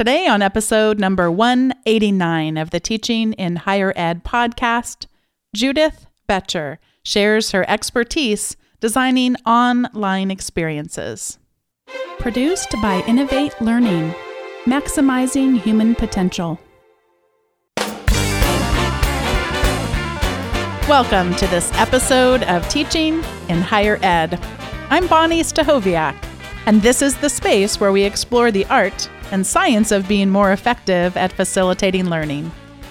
today on episode number 189 of the Teaching in Higher Ed podcast, Judith Boettcher shares her expertise designing online experiences. Produced by Innovate Learning, maximizing human potential. Welcome to this episode of Teaching in Higher Ed. I'm Bonnie Stahoviak, and this is the space where we explore the art and science of being more effective at facilitating learning.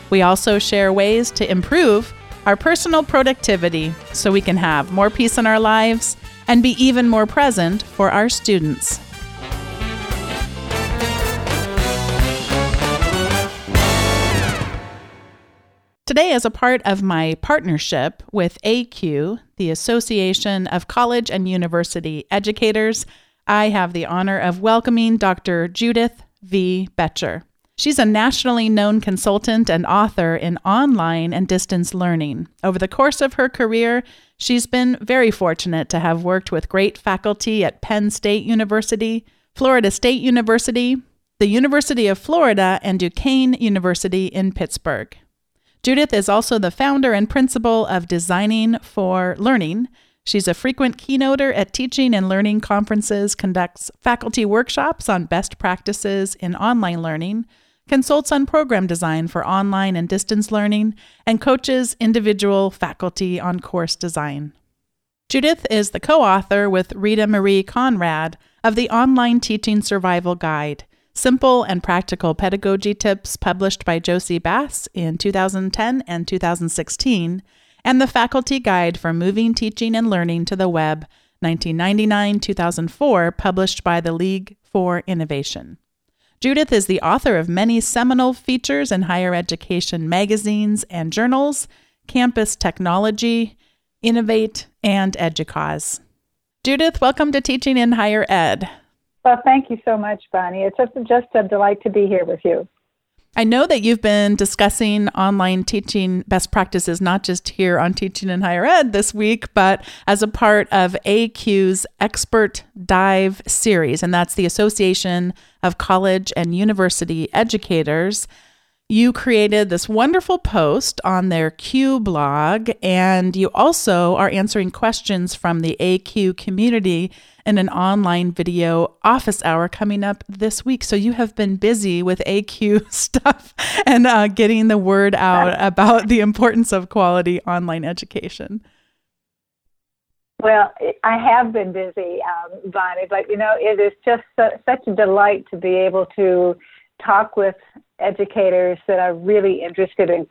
We also share ways to improve our personal productivity so we can have more peace in our lives and be even more present for our students. Today, as a part of my partnership with AQ, the Association of College and University Educators, I have the honor of welcoming Dr. Judith V. Boettcher. She's a nationally known consultant and author in online and distance learning. Over the course of her career, she's been very fortunate to have worked with great faculty at Penn State University, Florida State University, the University of Florida, and Duquesne University in Pittsburgh. Judith is also the founder and principal of Designing for Learning. She's a frequent keynoter at teaching and learning conferences, conducts faculty workshops on best practices in online learning, consults on program design for online and distance learning, and coaches individual faculty on course design. Judith is the co-author with Rita Marie Conrad of the Online Teaching Survival Guide: Simple and Practical Pedagogy Tips, published by Josie Bass in 2010 and 2016, and the Faculty Guide for Moving Teaching and Learning to the Web, 1999-2004, published by the League for Innovation. Judith is the author of many seminal features in higher education magazines and journals, Campus Technology, Innovate, and Educause. Judith, welcome to Teaching in Higher Ed. Well, thank you so much, Bonnie. It's just a delight to be here with you. I know that you've been discussing online teaching best practices, not just here on Teaching in Higher Ed this week, but as a part of AQ's Expert Dive series, and that's the Association of College and University Educators. You created this wonderful post on their Q blog, and you also are answering questions from the AQ community in an online video office hour coming up this week. So you have been busy with AQ stuff and getting the word out about the importance of quality online education. Well, I have been busy, Bonnie, but it is just such a delight to be able to talk with educators that are really interested in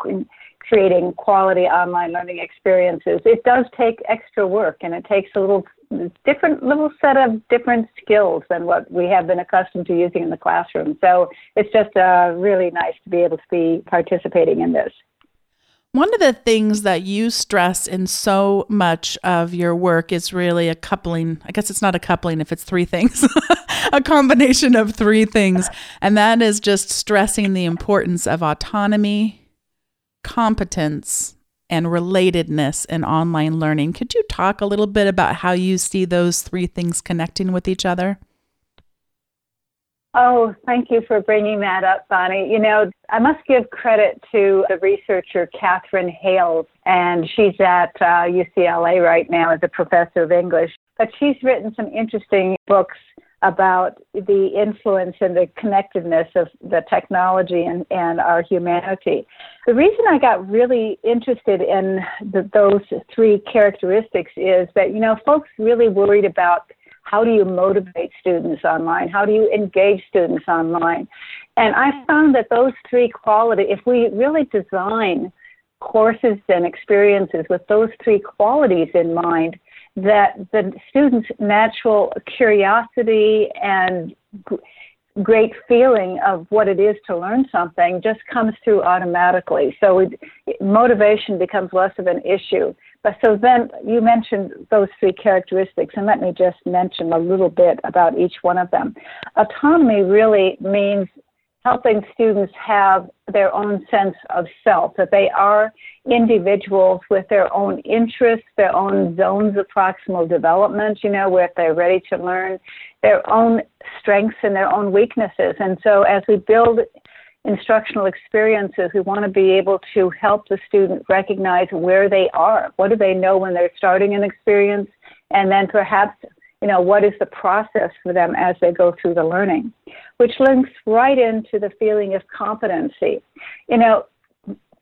creating quality online learning experiences. It does take extra work, and it takes a little set of different skills than what we have been accustomed to using in the classroom. So it's just really nice to be able to be participating in this. One of the things that you stress in so much of your work is really a coupling. I guess it's not a coupling if it's three things, a combination of three things. And that is just stressing the importance of autonomy, competence, and relatedness in online learning. Could you talk a little bit about how you see those three things connecting with each other? Oh, thank you for bringing that up, Bonnie. I must give credit to the researcher Katherine Hayles, and she's at UCLA right now as a professor of English. But she's written some interesting books about the influence and the connectedness of the technology and our humanity. The reason I got really interested in those three characteristics is that, folks really worried about how do you motivate students online? How do you engage students online? And I found that those three qualities, if we really design courses and experiences with those three qualities in mind, that the students' natural curiosity and great feeling of what it is to learn something just comes through automatically. So motivation becomes less of an issue. But so then you mentioned those three characteristics, and let me just mention a little bit about each one of them. Autonomy really means helping students have their own sense of self, that they are individuals with their own interests, their own zones of proximal development, where they're ready to learn, their own strengths and their own weaknesses. And so as we build instructional experiences, we want to be able to help the student recognize where they are. What do they know when they're starting an experience? And then perhaps, you know, what is the process for them as they go through the learning? Which links right into the feeling of competency. You know,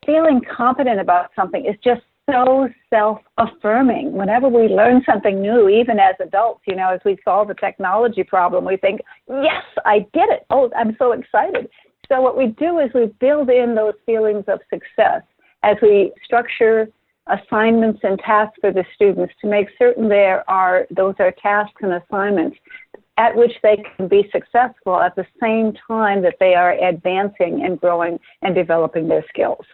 feeling competent about something is just so self-affirming. Whenever we learn something new, even as adults, you know, as we solve a technology problem, we think, yes, I did it. Oh, I'm so excited. So what we do is we build in those feelings of success as we structure assignments and tasks for the students to make certain those are tasks and assignments at which they can be successful at the same time that they are advancing and growing and developing their skills.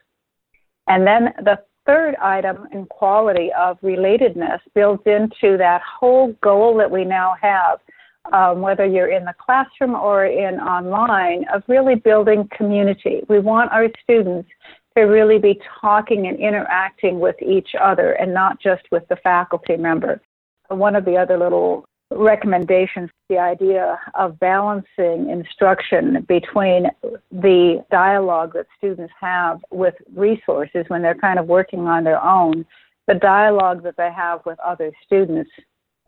And then the third item in quality of relatedness builds into that whole goal that we now have, whether you're in the classroom or in online, of really building community. We want our students to really be talking and interacting with each other and not just with the faculty member. One of the other little recommendations, the idea of balancing instruction between the dialogue that students have with resources when they're kind of working on their own, the dialogue that they have with other students.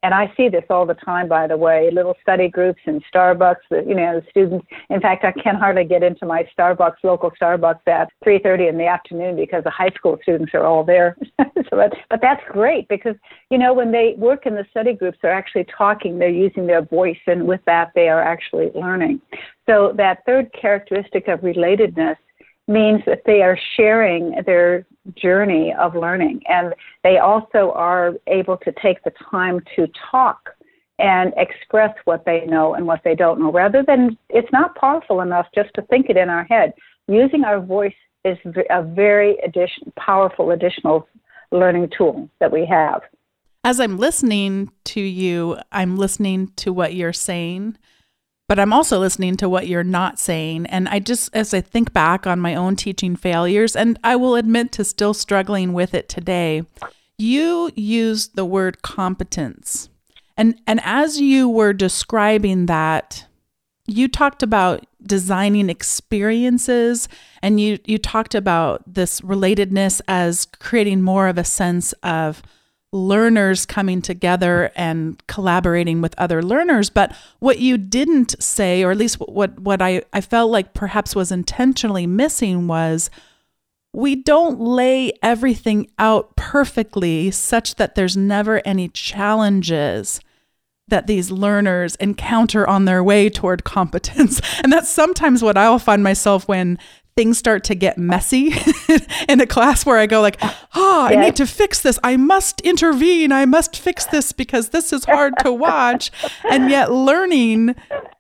And I see this all the time, by the way, little study groups in Starbucks, you know, students. In fact, I can hardly get into my Starbucks, local Starbucks at 3:30 in the afternoon because the high school students are all there. But that's great because, you know, when they work in the study groups, they're actually talking, they're using their voice, and with that, they are actually learning. So that third characteristic of relatedness means that they are sharing their journey of learning, and they also are able to take the time to talk and express what they know and what they don't know, rather than it's not powerful enough just to think it in our head. Using our voice is a very powerful additional learning tool that we have. As I'm listening to you, I'm listening to what you're saying, but I'm also listening to what you're not saying. And I just, as I think back on my own teaching failures, and I will admit to still struggling with it today, you used the word competence. And as you were describing that, you talked about designing experiences, and you talked about this relatedness as creating more of a sense of learners coming together and collaborating with other learners. But what you didn't say, or at least what I felt like perhaps was intentionally missing, was we don't lay everything out perfectly such that there's never any challenges that these learners encounter on their way toward competence. And that's sometimes what I'll find myself when things start to get messy in a class, where I go like, I need to fix this. I must intervene. I must fix this because this is hard to watch. And yet learning,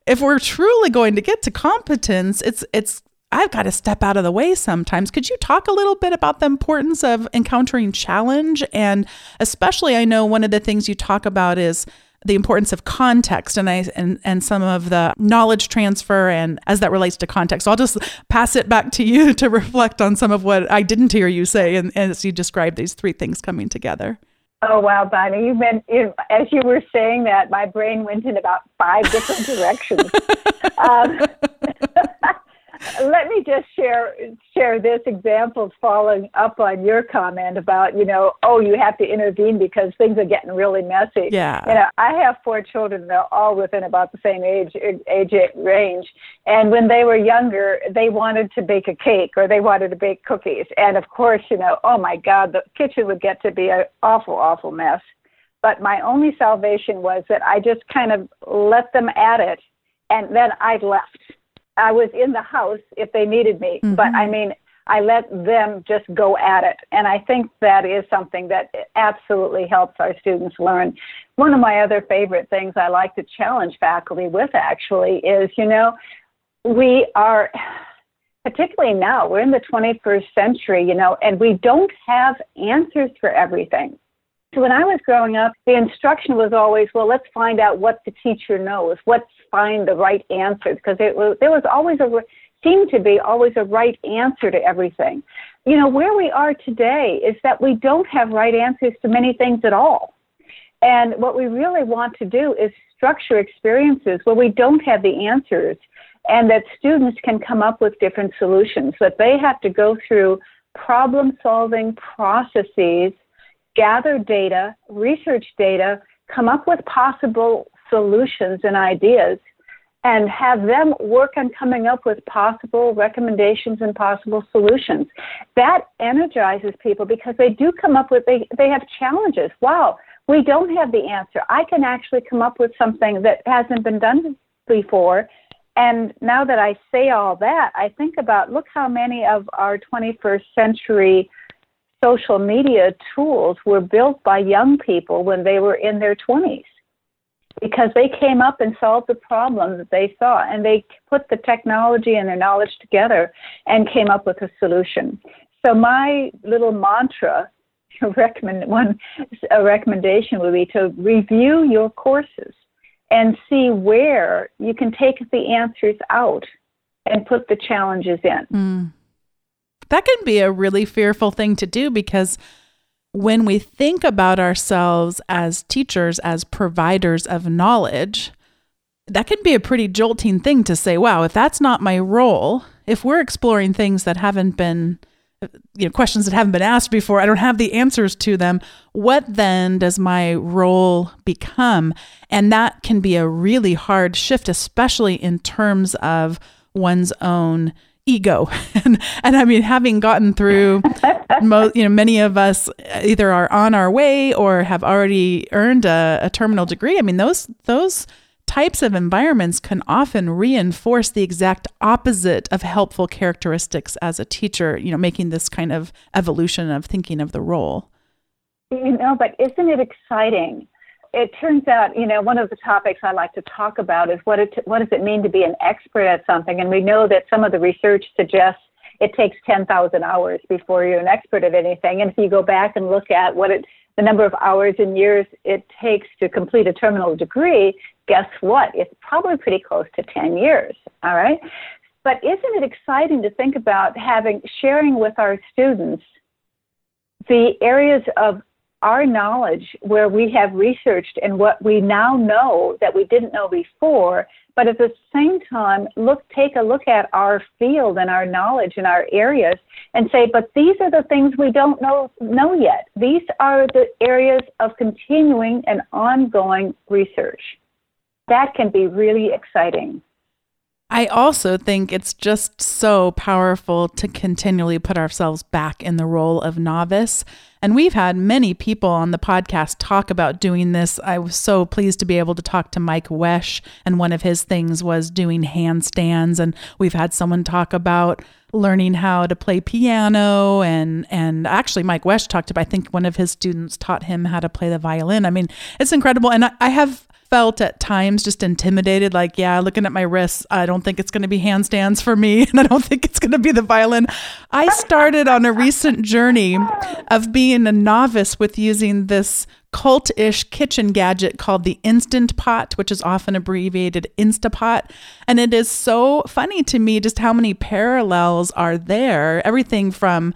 if we're truly going to get to competence, it's I've got to step out of the way sometimes. Could you talk a little bit about the importance of encountering challenge? And especially, I know one of the things you talk about is the importance of context and some of the knowledge transfer and as that relates to context. So I'll just pass it back to you to reflect on some of what I didn't hear you say and as you described these three things coming together. Oh, wow, Bonnie. As you were saying that, my brain went in about five different directions. Let me just share this example following up on your comment about, you know, you have to intervene because things are getting really messy. Yeah. You know, I have four children. They're all within about the same age range. And when they were younger, they wanted to bake a cake or they wanted to bake cookies. And of course, you know, oh my God, the kitchen would get to be an awful, awful mess. But my only salvation was that I just kind of let them at it. And then I left. I was in the house if they needed me, mm-hmm. but I mean, I let them just go at it. And I think that is something that absolutely helps our students learn. One of my other favorite things I like to challenge faculty with actually is, you know, we are, particularly now, we're in the 21st century, you know, and we don't have answers for everything. So when I was growing up, the instruction was always, well, let's find out what the teacher knows. Let's find the right answer, because there was always seemed to be a right answer to everything. You know, where we are today is that we don't have right answers to many things at all. And what we really want to do is structure experiences where we don't have the answers and that students can come up with different solutions, but they have to go through problem-solving processes, gather data, research data, come up with possible solutions and ideas, and have them work on coming up with possible recommendations and possible solutions. That energizes people because they do come up with, they have challenges. Wow, we don't have the answer. I can actually come up with something that hasn't been done before. And now that I say all that, I think about, look how many of our 21st century social media tools were built by young people when they were in their 20s. Because they came up and solved the problem that they saw, and they put the technology and their knowledge together and came up with a solution. So my little mantra, a recommendation would be to review your courses and see where you can take the answers out and put the challenges in. That can be a really fearful thing to do because when we think about ourselves as teachers, as providers of knowledge, that can be a pretty jolting thing to say, wow, if that's not my role, if we're exploring things that haven't been, questions that haven't been asked before, I don't have the answers to them, what then does my role become? And that can be a really hard shift, especially in terms of one's own ego. And I mean, having gotten through, many of us either are on our way or have already earned a terminal degree. I mean, those types of environments can often reinforce the exact opposite of helpful characteristics as a teacher, making this kind of evolution of thinking of the role. But isn't it exciting? It turns out, one of the topics I like to talk about is what does it mean to be an expert at something? And we know that some of the research suggests it takes 10,000 hours before you're an expert at anything. And if you go back and look at the number of hours and years it takes to complete a terminal degree, guess what? It's probably pretty close to 10 years, all right? But isn't it exciting to think about sharing with our students the areas of our knowledge where we have researched and what we now know that we didn't know before, but at the same time, take a look at our field and our knowledge and our areas and say, but these are the things we don't know yet. These are the areas of continuing and ongoing research. That can be really exciting. I also think it's just so powerful to continually put ourselves back in the role of novice. And we've had many people on the podcast talk about doing this. I was so pleased to be able to talk to Mike Wesch, and one of his things was doing handstands. And we've had someone talk about learning how to play piano. And actually, Mike Wesch talked about, I think one of his students taught him how to play the violin. I mean, it's incredible. And I have felt at times just intimidated, like, looking at my wrists, I don't think it's going to be handstands for me, and I don't think it's going to be the violin. I started on a recent journey of being a novice with using this cult-ish kitchen gadget called the Instant Pot, which is often abbreviated Instapot. And it is so funny to me just how many parallels are there, everything from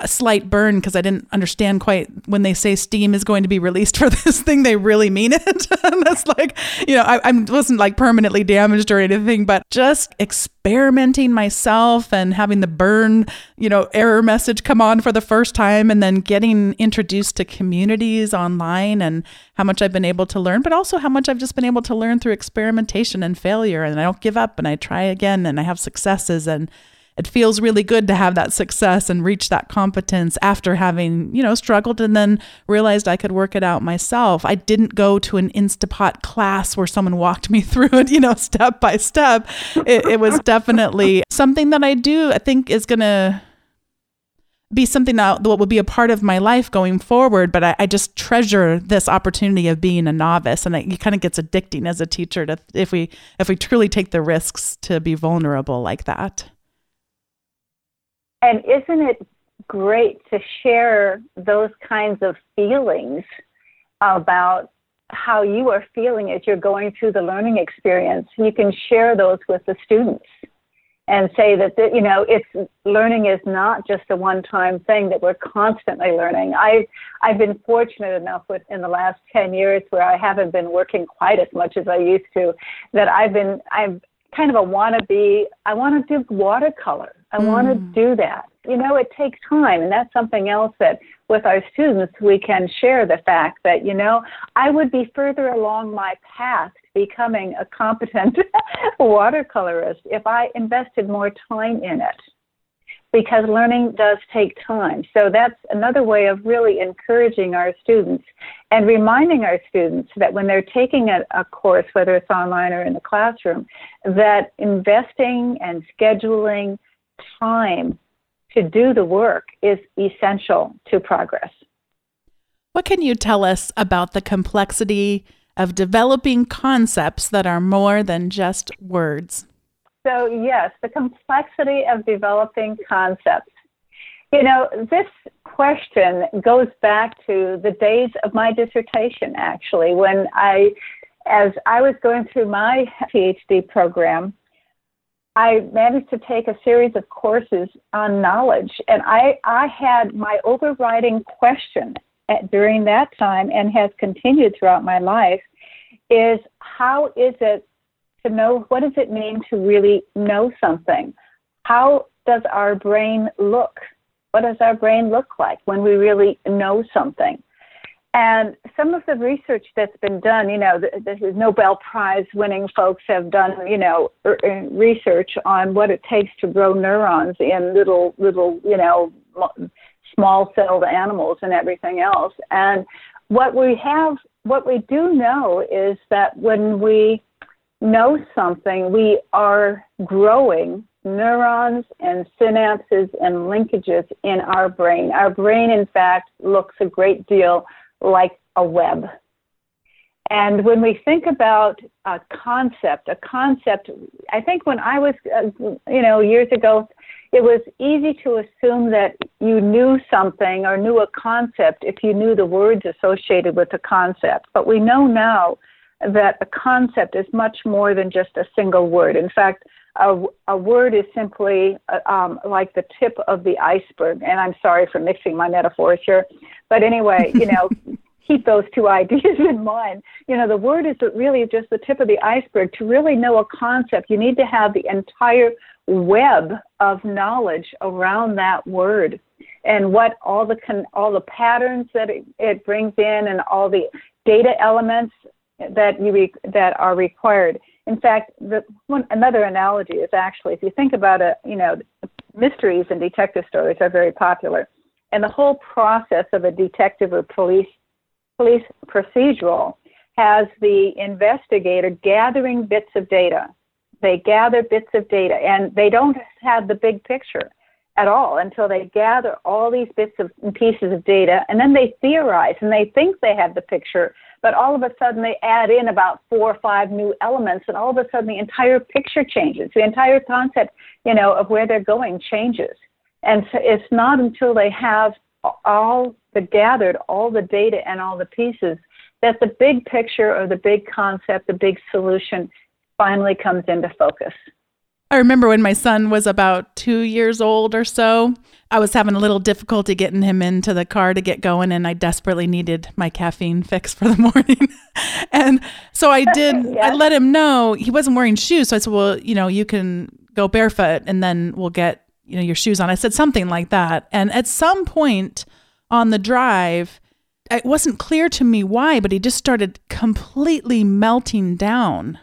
a slight burn because I didn't understand quite when they say steam is going to be released for this thing, they really mean it. And that's like, I wasn't like permanently damaged or anything, but just experimenting myself and having the burn, error message come on for the first time, and then getting introduced to communities online and how much I've been able to learn, but also how much I've just been able to learn through experimentation and failure. And I don't give up and I try again and I have successes, and it feels really good to have that success and reach that competence after having, struggled and then realized I could work it out myself. I didn't go to an Instapot class where someone walked me through it, step by step. It was definitely something that I do, I think, is going to be something that will be a part of my life going forward. But I just treasure this opportunity of being a novice, and it kind of gets addicting as a teacher to if we truly take the risks to be vulnerable like that. And isn't it great to share those kinds of feelings about how you are feeling as you're going through the learning experience? You can share those with the students and say that, you know, it's learning is not just a one-time thing, that we're constantly learning. I've been fortunate enough with, in the last 10 years where I haven't been working quite as much as I used to, that I'm kind of a wannabe. I want to do watercolor. I want to do that. You know, it takes time, and that's something else that with our students we can share the fact that, you know, I would be further along my path to becoming a competent watercolorist if I invested more time in it, because learning does take time. So that's another way of really encouraging our students and reminding our students that when they're taking a course, whether it's online or in the classroom, that investing and scheduling time to do the work is essential to progress. What can you tell us about the complexity of developing concepts that are more than just words? So yes, the complexity of developing concepts. You know, this question goes back to the days of my dissertation, actually, when as I was going through my PhD program, I managed to take a series of courses on knowledge, and I had my overriding question during that time, and has continued throughout my life, is how is it to know, what does it mean to really know something? How does our brain look? What does our brain look like when we really know something? And some of the research that's been done, you know, the Nobel Prize winning folks have done, you know, research on what it takes to grow neurons in little, you know, small celled animals and everything else. And what we do know is that when we know something, we are growing neurons and synapses and linkages in our brain. Our brain, in fact, looks a great deal like a web. And when we think about a concept, I think when I was, years ago, it was easy to assume that you knew something or knew a concept if you knew the words associated with the concept. But we know now that a concept is much more than just a single word. In fact, a word is simply like the tip of the iceberg. And I'm sorry for mixing my metaphors here. But anyway, you know, keep those two ideas in mind. You know, the word is really just the tip of the iceberg. To really know a concept, you need to have the entire web of knowledge around that word, and what all the patterns that it brings in, and all the data elements that are required. In fact, another analogy is actually, if you think about mysteries and detective stories are very popular, and the whole process of a detective or police procedural has the investigator gathering bits of data. They gather bits of data, and they don't have the big picture at all until they gather all these bits and pieces of data, and then they theorize, and they think they have the picture, but all of a sudden they add in about 4 or 5 new elements, and all of a sudden the entire picture changes. The entire concept, you know, of where they're going changes. And so it's not until they have all the data and all the pieces that the big picture or the big concept, the big solution finally comes into focus. I remember when my son was about 2 years old or so, I was having a little difficulty getting him into the car to get going, and I desperately needed my caffeine fix for the morning. And so I did, yeah. I let him know he wasn't wearing shoes. So I said, well, you know, you can go barefoot and then we'll get, you know, your shoes on. I said something like that. And at some point on the drive, it wasn't clear to me why, but he just started completely melting down.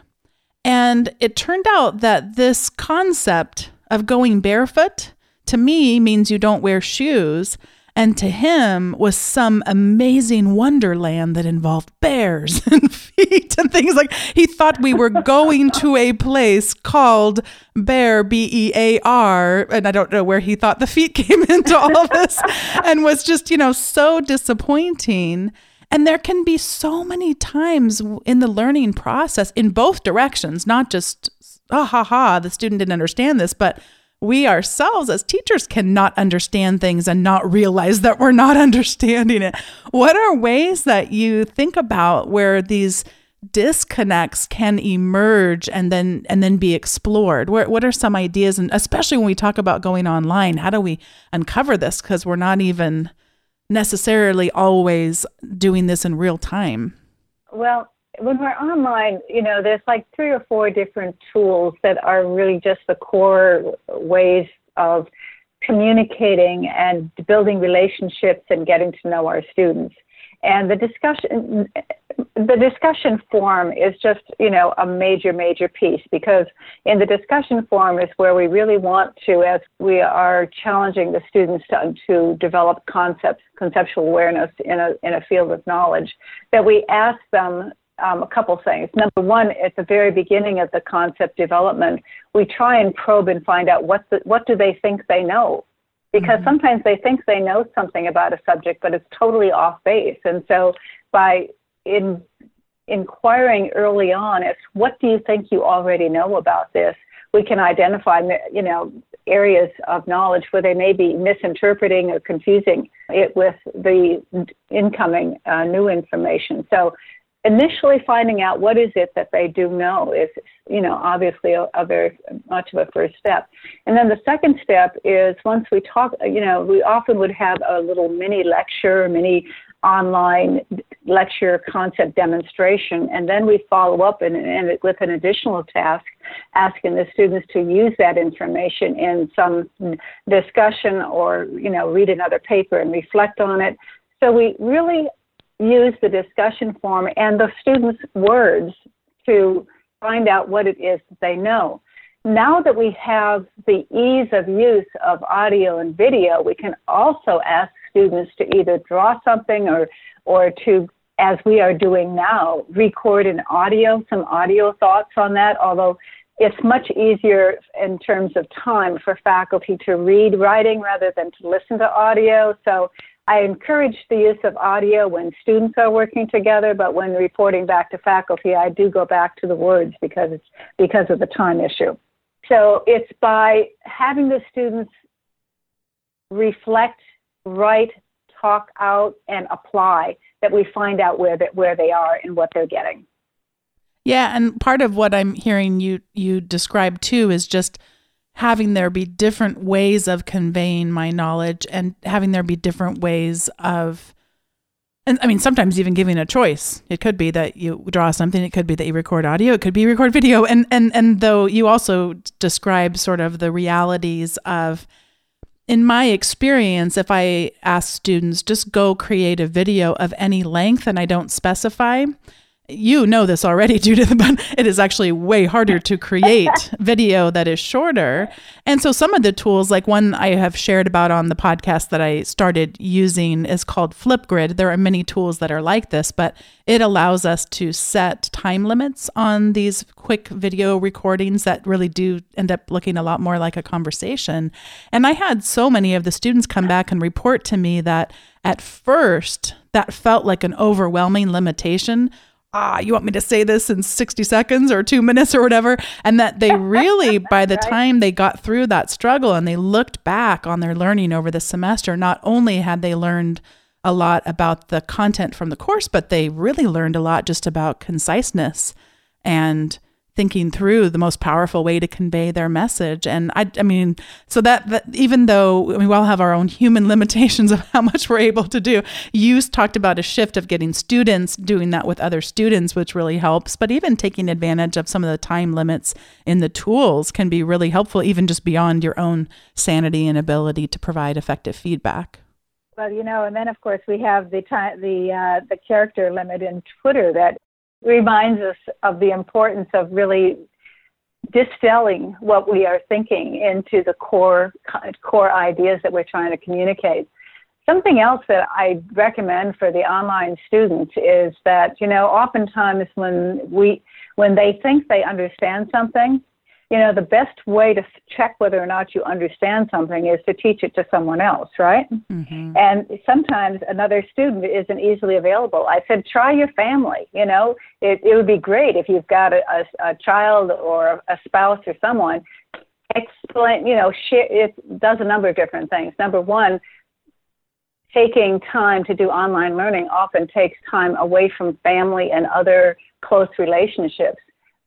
And it turned out that this concept of going barefoot to me means you don't wear shoes, and to him was some amazing wonderland that involved bears and feet and things like. He thought we were going to a place called Bear, B-E-A-R, and I don't know where he thought the feet came into all this, and was just, you know, so disappointing. And there can be so many times in the learning process in both directions, not just, the student didn't understand this, but we ourselves as teachers cannot understand things and not realize that we're not understanding it. What are ways that you think about where these disconnects can emerge and then be explored? What are some ideas? And especially when we talk about going online, how do we uncover this? Because we're not even necessarily always doing this in real time. Well, when we're online, there's like 3 or 4 different tools that are really just the core ways of communicating and building relationships and getting to know our students. And the discussion forum is just, a major, major piece, because in the discussion forum is where we really want to, as we are challenging the students to develop concepts, conceptual awareness in a field of knowledge, that we ask them a couple things. Number one, at the very beginning of the concept development, we try and probe and find out what do they think they know. Because sometimes they think they know something about a subject, but it's totally off base. And so by inquiring early on, as what do you think you already know about this, we can identify, areas of knowledge where they may be misinterpreting or confusing it with the incoming new information. So initially finding out what is it that they do know is, obviously a very much of a first step. And then the second step is, once we talk, we often would have a little mini online lecture concept demonstration. And then we follow up and with an additional task, asking the students to use that information in some discussion or, read another paper and reflect on it. So we really use the discussion form and the students' words to find out what it is that they know. Now that we have the ease of use of audio and video, we can also ask students to either draw something or to, as we are doing now, record some audio thoughts on that, although it's much easier in terms of time for faculty to read writing rather than to listen to audio. So I encourage the use of audio when students are working together, but when reporting back to faculty, I do go back to the words because of the time issue. So it's by having the students reflect, write, talk out, and apply that we find out where they are and what they're getting. Yeah, and part of what I'm hearing you describe too is just having there be different ways of conveying my knowledge and having there be different ways of, and I mean, sometimes even giving a choice. It could be that you draw something. It could be that you record audio. It could be record video. And though you also describe sort of the realities of, in my experience, if I ask students, just go create a video of any length and I don't specify, you know this already, Judith, but it is actually way harder to create video that is shorter. And so some of the tools, like one I have shared about on the podcast that I started using, is called Flipgrid. There are many tools that are like this, but it allows us to set time limits on these quick video recordings that really do end up looking a lot more like a conversation. And I had so many of the students come back and report to me that at first that felt like an overwhelming limitation. You want me to say this in 60 seconds or 2 minutes or whatever? And that they really, by the time they got through that struggle and they looked back on their learning over the semester, not only had they learned a lot about the content from the course, but they really learned a lot just about conciseness and thinking through the most powerful way to convey their message. And I mean, so that even though we all have our own human limitations of how much we're able to do, you talked about a shift of getting students doing that with other students, which really helps. But even taking advantage of some of the time limits in the tools can be really helpful, even just beyond your own sanity and ability to provide effective feedback. Well, and then of course we have the time, the character limit in Twitter that reminds us of the importance of really distilling what we are thinking into the core ideas that we're trying to communicate. Something else that I recommend for the online students is that, oftentimes when they think they understand something, the best way to check whether or not you understand something is to teach it to someone else, right? Mm-hmm. And sometimes another student isn't easily available. I said, try your family. It would be great if you've got a child or a spouse or someone. Explain, it does a number of different things. Number one, taking time to do online learning often takes time away from family and other close relationships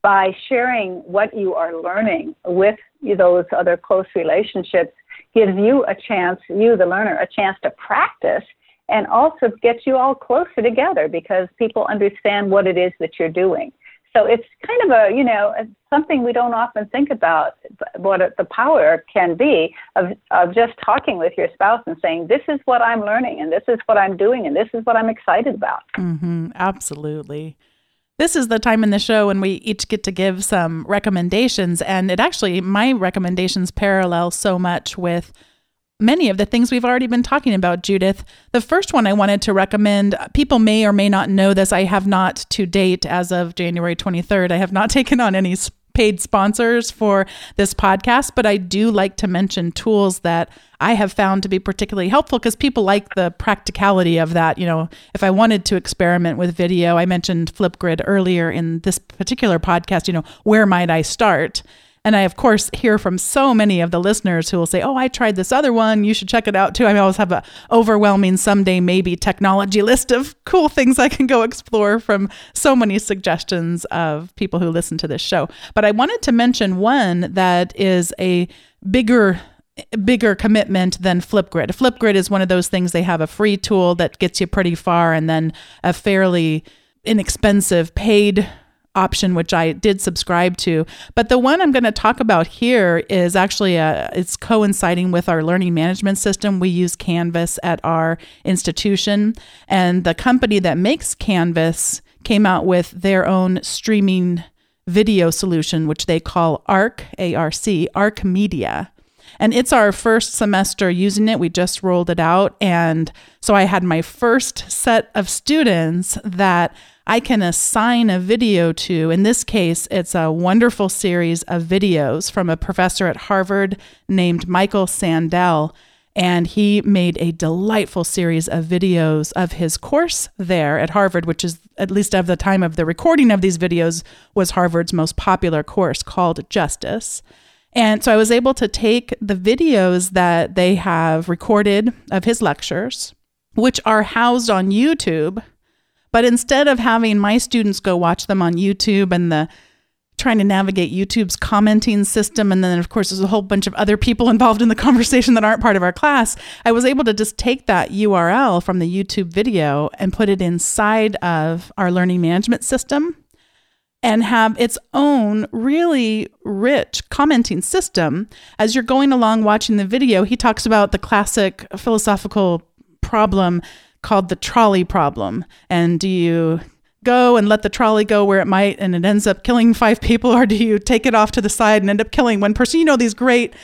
by sharing what you are learning with those other close relationships gives you a chance, you the learner, a chance to practice and also gets you all closer together because people understand what it is that you're doing. So it's kind of a, something we don't often think about, what the power can be of just talking with your spouse and saying, this is what I'm learning and this is what I'm doing and this is what I'm excited about. Mm-hmm, absolutely. This is the time in the show when we each get to give some recommendations. And it actually, my recommendations parallel so much with many of the things we've already been talking about, Judith. The first one I wanted to recommend, people may or may not know this. I have not to date, as of January 23rd, I have not taken on any paid sponsors for this podcast, but I do like to mention tools that I have found to be particularly helpful because people like the practicality of that. You know, if I wanted to experiment with video, I mentioned Flipgrid earlier in this particular podcast, where might I start? And I, of course, hear from so many of the listeners who will say, oh, I tried this other one. You should check it out, too. I always have an overwhelming someday maybe technology list of cool things I can go explore from so many suggestions of people who listen to this show. But I wanted to mention one that is a bigger commitment than Flipgrid. Flipgrid is one of those things. They have a free tool that gets you pretty far and then a fairly inexpensive paid option, which I did subscribe to. But the one I'm going to talk about here is actually, it's coinciding with our learning management system. We use Canvas at our institution. And the company that makes Canvas came out with their own streaming video solution, which they call ARC, A-R-C, ARC Media. And it's our first semester using it. We just rolled it out. And so I had my first set of students that I can assign a video to. In this case, it's a wonderful series of videos from a professor at Harvard named Michael Sandel. And he made a delightful series of videos of his course there at Harvard, which is, at least at the time of the recording of these videos, was Harvard's most popular course called Justice. And so I was able to take the videos that they have recorded of his lectures, which are housed on YouTube. But instead of having my students go watch them on YouTube and trying to navigate YouTube's commenting system, and then, of course, there's a whole bunch of other people involved in the conversation that aren't part of our class, I was able to just take that URL from the YouTube video and put it inside of our learning management system and have its own really rich commenting system. As you're going along watching the video, he talks about the classic philosophical problem called the trolley problem. And do you go and let the trolley go where it might and it ends up killing five people, or do you take it off to the side and end up killing one person? These great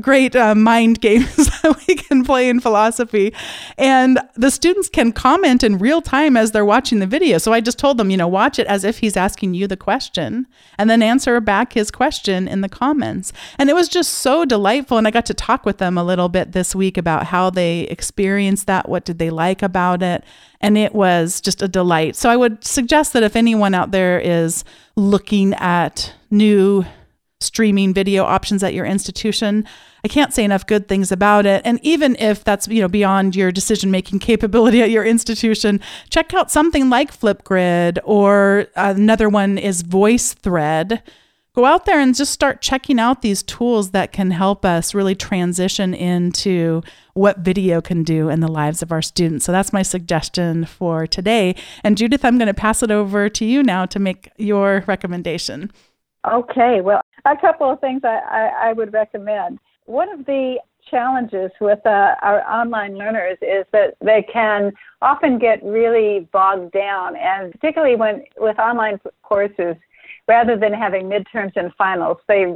mind games that we can play in philosophy. And the students can comment in real time as they're watching the video. So I just told them, watch it as if he's asking you the question and then answer back his question in the comments. And it was just so delightful. And I got to talk with them a little bit this week about how they experienced that, what did they like about it. And it was just a delight. So I would suggest that if anyone out there is looking at new streaming video options at your institution, I can't say enough good things about it. And even if that's, beyond your decision-making capability at your institution, check out something like Flipgrid, or another one is VoiceThread. Go out there and just start checking out these tools that can help us really transition into what video can do in the lives of our students. So that's my suggestion for today. And Judith, I'm going to pass it over to you now to make your recommendation. Okay, well, a couple of things I would recommend. One of the challenges with our online learners is that they can often get really bogged down, and particularly with online courses. Rather than having midterms and finals, I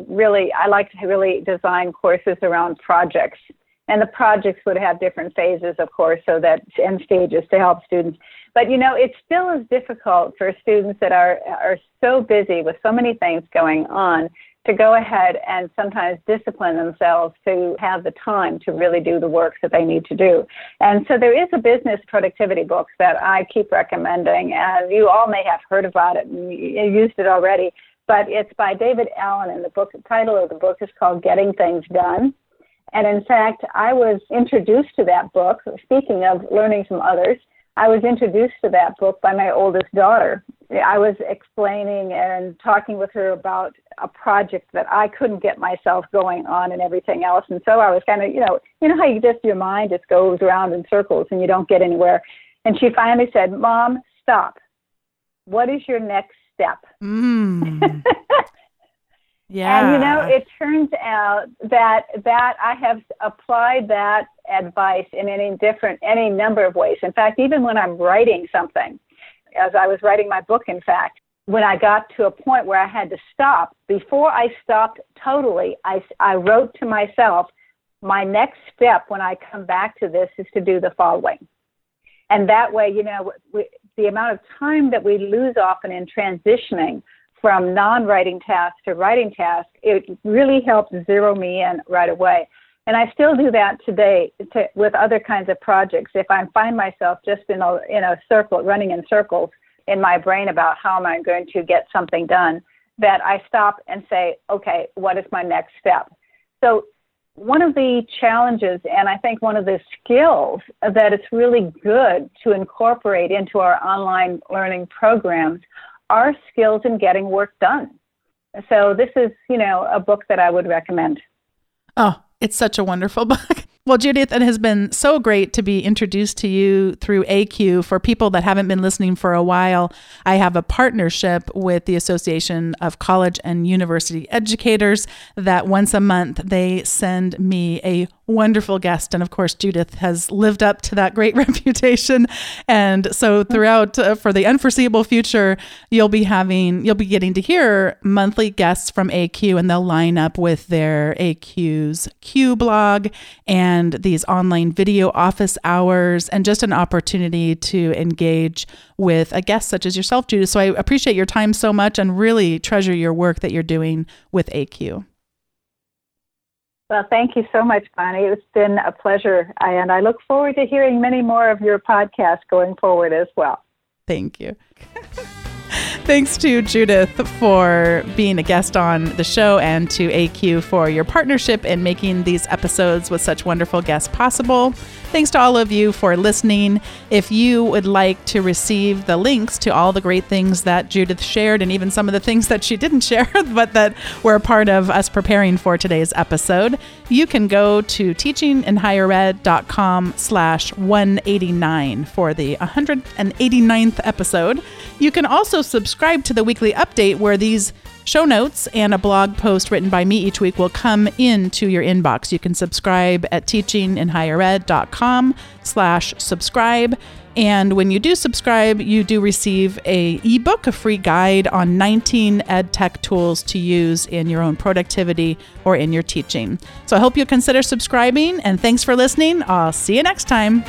like to really design courses around projects. And the projects would have different phases, of course, so that end stages to help students. But, it still is difficult for students that are so busy with so many things going on to go ahead and sometimes discipline themselves to have the time to really do the work that they need to do. And so there is a business productivity book that I keep recommending, and you all may have heard about it and used it already, but it's by David Allen, and the title of the book is called Getting Things Done. And in fact, I was introduced to that book, speaking of learning from others, I was introduced to that book by my oldest daughter. I was explaining and talking with her about a project that I couldn't get myself going on and everything else. And so I was kind of, you know how you just, your mind just goes around in circles and you don't get anywhere. And she finally said, Mom, stop. What is your next step? Mm. Yeah. And, it turns out that I have applied that advice in any number of ways. In fact, even when I'm writing something, as I was writing my book, in fact, when I got to a point where I had to stop, before I stopped totally, I wrote to myself, my next step when I come back to this is to do the following. And that way, the amount of time that we lose often in transitioning from non-writing task to writing task, it really helped zero me in right away. And I still do that today with other kinds of projects. If I find myself just in a circle, running in circles in my brain about how am I going to get something done, that I stop and say, okay, what is my next step? So one of the challenges, and I think one of the skills that it's really good to incorporate into our online learning programs are skills in getting work done. So this is, a book that I would recommend. Oh, it's such a wonderful book. Well, Judith, it has been so great to be introduced to you through AQ. For people that haven't been listening for a while, I have a partnership with the Association of College and University Educators that once a month they send me a wonderful guest. And of course, Judith has lived up to that great reputation. And so throughout, for the unforeseeable future, you'll be getting to hear monthly guests from AQ, and they'll line up with their AQ's Q blog and these online video office hours, and just an opportunity to engage with a guest such as yourself, Judith. So I appreciate your time so much and really treasure your work that you're doing with AQ. Well, thank you so much, Bonnie. It's been a pleasure, and I look forward to hearing many more of your podcasts going forward as well. Thank you. Thanks to Judith for being a guest on the show, and to AQ for your partnership in making these episodes with such wonderful guests possible. Thanks to all of you for listening. If you would like to receive the links to all the great things that Judith shared, and even some of the things that she didn't share, but that were a part of us preparing for today's episode, you can go to teachinginhighered.com/189 for the 189th episode. You can also subscribe to the weekly update, where these show notes and a blog post written by me each week will come into your inbox. You can subscribe at teachinginhighered.com/subscribe. And when you do subscribe, you do receive an ebook, a free guide on 19 ed tech tools to use in your own productivity or in your teaching. So I hope you'll consider subscribing, and thanks for listening. I'll see you next time.